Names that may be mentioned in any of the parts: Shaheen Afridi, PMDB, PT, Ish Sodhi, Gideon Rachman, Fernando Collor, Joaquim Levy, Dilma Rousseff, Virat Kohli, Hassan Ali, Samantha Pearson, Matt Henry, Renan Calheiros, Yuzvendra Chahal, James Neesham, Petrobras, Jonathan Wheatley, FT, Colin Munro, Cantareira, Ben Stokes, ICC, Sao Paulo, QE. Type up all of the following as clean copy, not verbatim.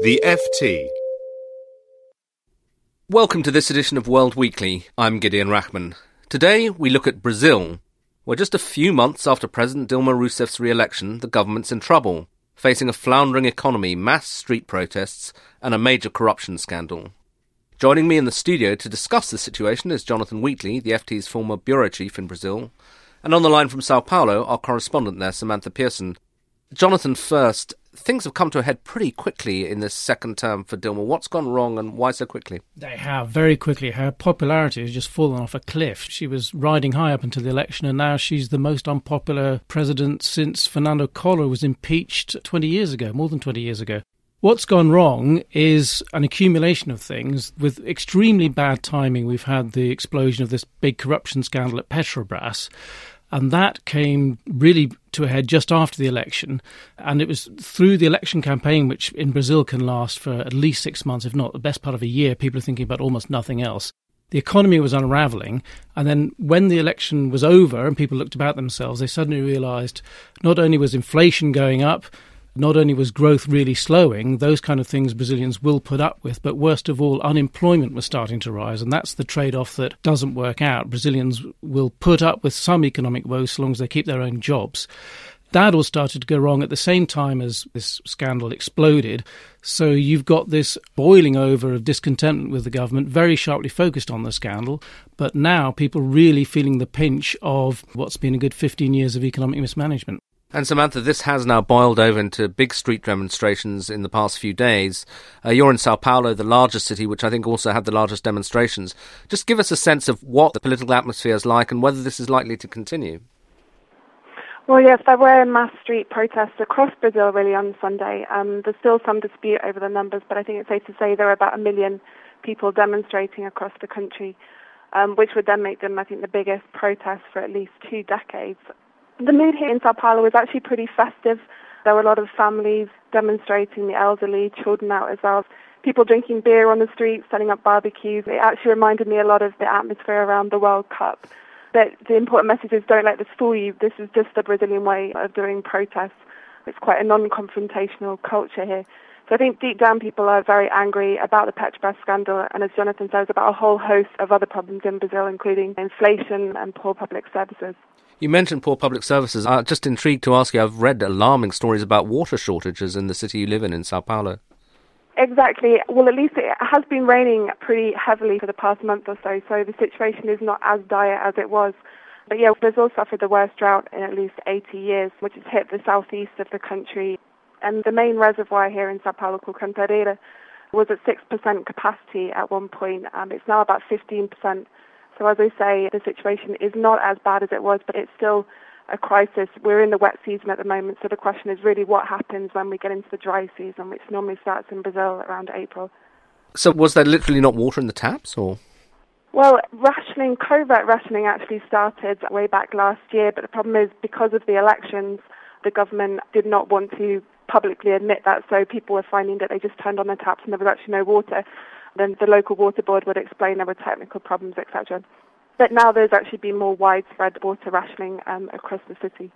The FT. Welcome to this edition of World Weekly. I'm Gideon Rachman. Today we look at Brazil, where just a few months after President Dilma Rousseff's re-election, the government's in trouble, facing a floundering economy, mass street protests, and a major corruption scandal. Joining me in the studio to discuss the situation is Jonathan Wheatley, the FT's former bureau chief in Brazil, and on the line from Sao Paulo, our correspondent there, Samantha Pearson. Jonathan, first, things have come to a head pretty quickly in this second term for Dilma. What's gone wrong and why so quickly? They have, very quickly. Her popularity has just fallen off a cliff. She was riding high up until the election, and now she's the most unpopular president since Fernando Collor was impeached 20 years ago, more than 20 years ago. What's gone wrong is an accumulation of things with extremely bad timing. We've had the explosion of this big corruption scandal at Petrobras, and that came really to a head just after the election. And it was through the election campaign, which in Brazil can last for at least 6 months, if not the best part of a year. People are thinking about almost nothing else. The economy was unravelling. And then when the election was over and people looked about themselves, they suddenly realised not only was inflation going up, not only was growth really slowing, those kind of things Brazilians will put up with, but worst of all, unemployment was starting to rise, and that's the trade-off that doesn't work out. Brazilians will put up with some economic woe so long as they keep their own jobs. That all started to go wrong at the same time as this scandal exploded. So you've got this boiling over of discontentment with the government, very sharply focused on the scandal, but now people really feeling the pinch of what's been a good 15 years of economic mismanagement. And Samantha, this has now boiled over into big street demonstrations in the past few days. You're in Sao Paulo, the largest city, which I think also had the largest demonstrations. Just give us a sense of what the political atmosphere is like and whether this is likely to continue. Well, yes, there were mass street protests across Brazil really on Sunday. There's still some dispute over the numbers, but I think it's safe to say there were about 1 million people demonstrating across the country, which would then make them, I think, the biggest protest for at least 2 decades. The mood here in Sao Paulo was actually pretty festive. There were a lot of families demonstrating, the elderly, children out as well, people drinking beer on the streets, setting up barbecues. It actually reminded me a lot of the atmosphere around the World Cup. But the important message is don't let this fool you. This is just the Brazilian way of doing protests. It's quite a non-confrontational culture here. So I think deep down people are very angry about the Petrobras scandal and, as Jonathan says, about a whole host of other problems in Brazil, including inflation and poor public services. You mentioned poor public services. I'm just intrigued to ask you, I've read alarming stories about water shortages in the city you live in Sao Paulo. Exactly. Well, at least it has been raining pretty heavily for the past month or so, so the situation is not as dire as it was. But yeah, Brazil suffered the worst drought in at least 80 years, which has hit the southeast of the country. And the main reservoir here in Sao Paulo, called Cantareira, was at 6% capacity at one point. It's now about 15%. So as I say, the situation is not as bad as it was, but it's still a crisis. We're in the wet season at the moment, so the question is really what happens when we get into the dry season, which normally starts in Brazil around April. So was there literally not water in the taps, or...? Well, rationing, covert rationing actually started way back last year, but the problem is because of the elections, the government did not want to publicly admit that, so people were finding that they just turned on their taps and there was actually no water. Then the local water board would explain there were technical problems, etc. But now there's actually been more widespread water rationing across the city.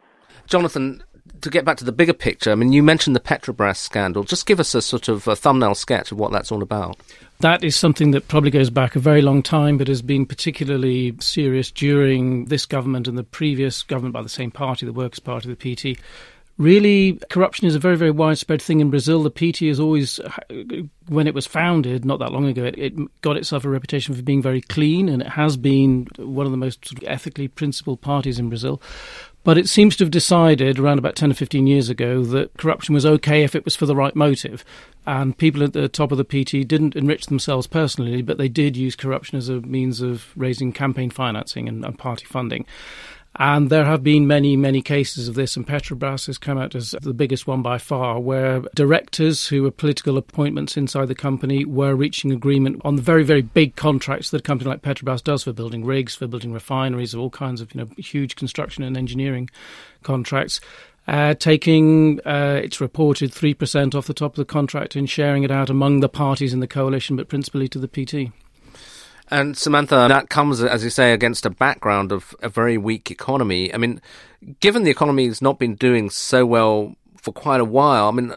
Jonathan, to get back to the bigger picture, I mean, you mentioned the Petrobras scandal. Just give us a sort of a thumbnail sketch of what that's all about. That is something that probably goes back a very long time, but has been particularly serious during this government and the previous government by the same party, the Workers' Party, the PT. Really, corruption is a very, very widespread thing in Brazil. The PT is always, when it was founded not that long ago, it got itself a reputation for being very clean, and it has been one of the most sort of ethically principled parties in Brazil. But it seems to have decided around about 10 or 15 years ago that corruption was okay if it was for the right motive. And people at the top of the PT didn't enrich themselves personally, but they did use corruption as a means of raising campaign financing and party funding. And there have been many, many cases of this, and Petrobras has come out as the biggest one by far, where directors who were political appointments inside the company were reaching agreement on the very, very big contracts that a company like Petrobras does for building rigs, for building refineries, all kinds of huge construction and engineering contracts, taking, it's reported, 3% off the top of the contract and sharing it out among the parties in the coalition, but principally to the PT. And Samantha, that comes, as you say, against a background of a very weak economy. I mean, given the economy has not been doing so well for quite a while, I mean,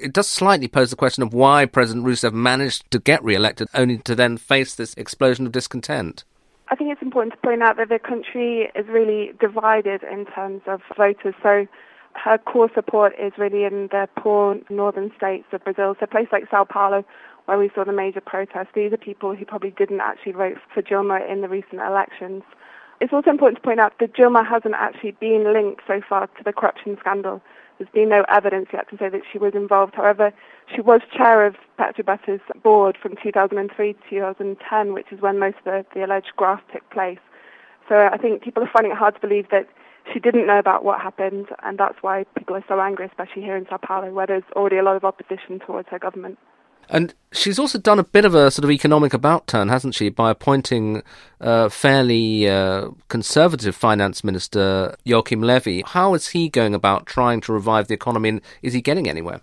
it does slightly pose the question of why President Rousseff managed to get re-elected only to then face this explosion of discontent. I think it's important to point out that the country is really divided in terms of voters. So her core support is really in the poor northern states of Brazil. So a place like Sao Paulo, where we saw the major protests, these are people who probably didn't actually vote for Dilma in the recent elections. It's also important to point out that Dilma hasn't actually been linked so far to the corruption scandal. There's been no evidence yet to say that she was involved. However, she was chair of Petrobras' board from 2003 to 2010, which is when most of the alleged graft took place. So I think people are finding it hard to believe that she didn't know about what happened, and that's why people are so angry, especially here in Sao Paulo, where there's already a lot of opposition towards her government. And she's also done a bit of a sort of economic about turn, hasn't she, by appointing fairly conservative finance minister Joaquim Levy. How is he going about trying to revive the economy, and is he getting anywhere?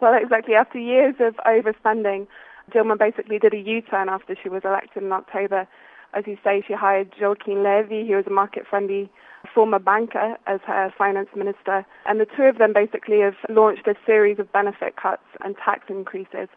Well, exactly. After years of overspending, Dilma basically did a U-turn after she was elected in October. As you say, she hired Joaquim Levy, who was a market-friendly former banker, as her finance minister. And the two of them basically have launched a series of benefit cuts and tax increases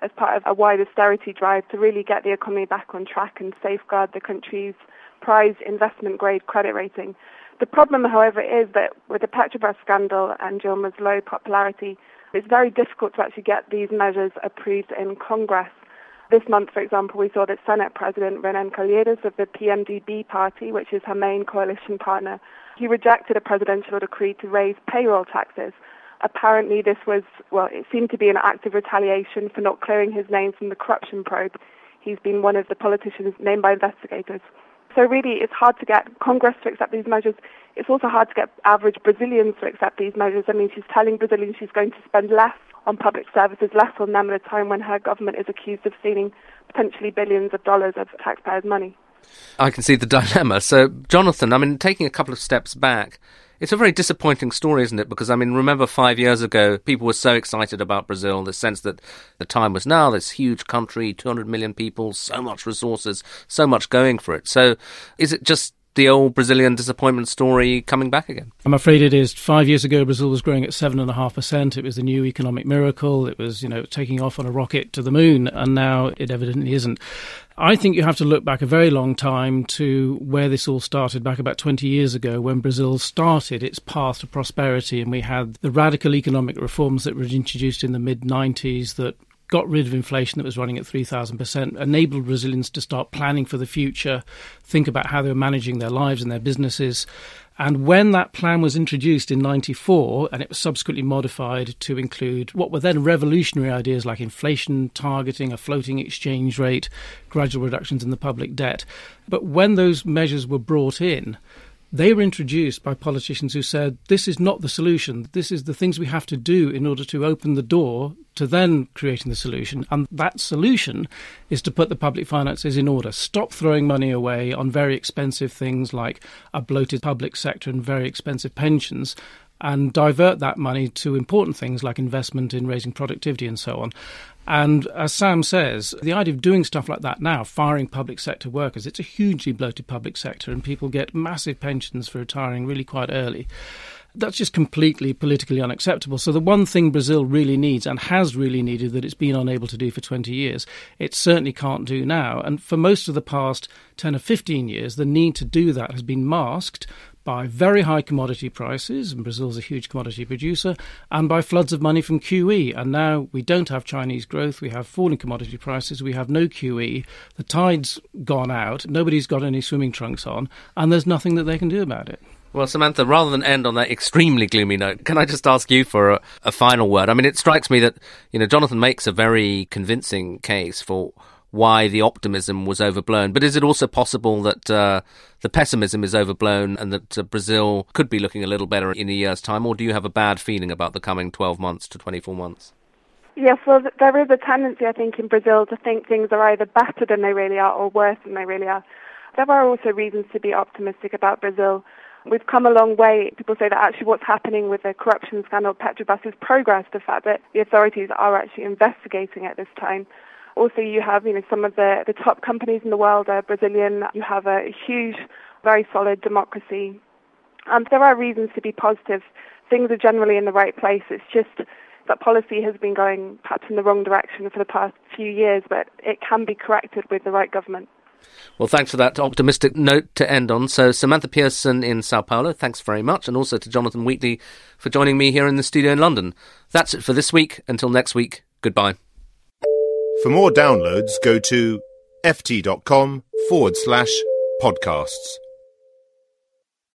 as part of a wide austerity drive to really get the economy back on track and safeguard the country's prized investment-grade credit rating. The problem, however, is that with the Petrobras scandal and Dilma's low popularity, it's very difficult to actually get these measures approved in Congress. This month, for example, we saw that Senate President Renan Calheiros of the PMDB party, which is her main coalition partner, he rejected a presidential decree to raise payroll taxes. Apparently this was, well, it seemed to be an act of retaliation for not clearing his name from the corruption probe. He's been one of the politicians named by investigators. So really it's hard to get Congress to accept these measures. It's also hard to get average Brazilians to accept these measures. I mean, she's telling Brazilians she's going to spend less on public services, less on them, at a time when her government is accused of stealing potentially billions of dollars of taxpayers' money. I can see the dilemma. So, Jonathan, I mean, taking a couple of steps back, it's a very disappointing story, isn't it? Because, I mean, remember 5 years ago, people were so excited about Brazil, the sense that the time was now, this huge country, 200 million people, so much resources, so much going for it. So is it just the old Brazilian disappointment story coming back again? I'm afraid it is. 5 years ago, Brazil was growing at 7.5%. It was the new economic miracle. It was, taking off on a rocket to the moon, and now it evidently isn't. I think you have to look back a very long time to where this all started, back about 20 years ago, when Brazil started its path to prosperity, and we had the radical economic reforms that were introduced in the mid-90s that got rid of inflation that was running at 3,000%, enabled Brazilians to start planning for the future, think about how they were managing their lives and their businesses. And when that plan was introduced in 94, and it was subsequently modified to include what were then revolutionary ideas like inflation targeting, a floating exchange rate, gradual reductions in the public debt. But when those measures were brought in, they were introduced by politicians who said, this is not the solution. This is the things we have to do in order to open the door to then creating the solution. And that solution is to put the public finances in order. Stop throwing money away on very expensive things like a bloated public sector and very expensive pensions, and divert that money to important things like investment in raising productivity and so on. And as Sam says, the idea of doing stuff like that now, firing public sector workers, it's a hugely bloated public sector and people get massive pensions for retiring really quite early. That's just completely politically unacceptable. So the one thing Brazil really needs and has really needed that it's been unable to do for 20 years, it certainly can't do now. And for most of the past 10 or 15 years, the need to do that has been masked by very high commodity prices, and Brazil's a huge commodity producer, and by floods of money from QE. And now we don't have Chinese growth, we have falling commodity prices, we have no QE, the tide's gone out, nobody's got any swimming trunks on, and there's nothing that they can do about it. Well, Samantha, rather than end on that extremely gloomy note, can I just ask you for a final word? I mean, it strikes me that, Jonathan makes a very convincing case for why the optimism was overblown. But is it also possible that the pessimism is overblown and that Brazil could be looking a little better in a year's time? Or do you have a bad feeling about the coming 12 months to 24 months? Yes, well, there is a tendency, I think, in Brazil to think things are either better than they really are or worse than they really are. There are also reasons to be optimistic about Brazil. We've come a long way. People say that actually what's happening with the corruption scandal, Petrobras' progress, the fact that the authorities are actually investigating at this time. Also, you have, some of the top companies in the world are Brazilian. You have a huge, very solid democracy. There are reasons to be positive. Things are generally in the right place. It's just that policy has been going perhaps in the wrong direction for the past few years, but it can be corrected with the right government. Well, thanks for that optimistic note to end on. So, Samantha Pearson in Sao Paulo, thanks very much. And also to Jonathan Wheatley for joining me here in the studio in London. That's it for this week. Until next week, goodbye. For more downloads, go to ft.com/podcasts.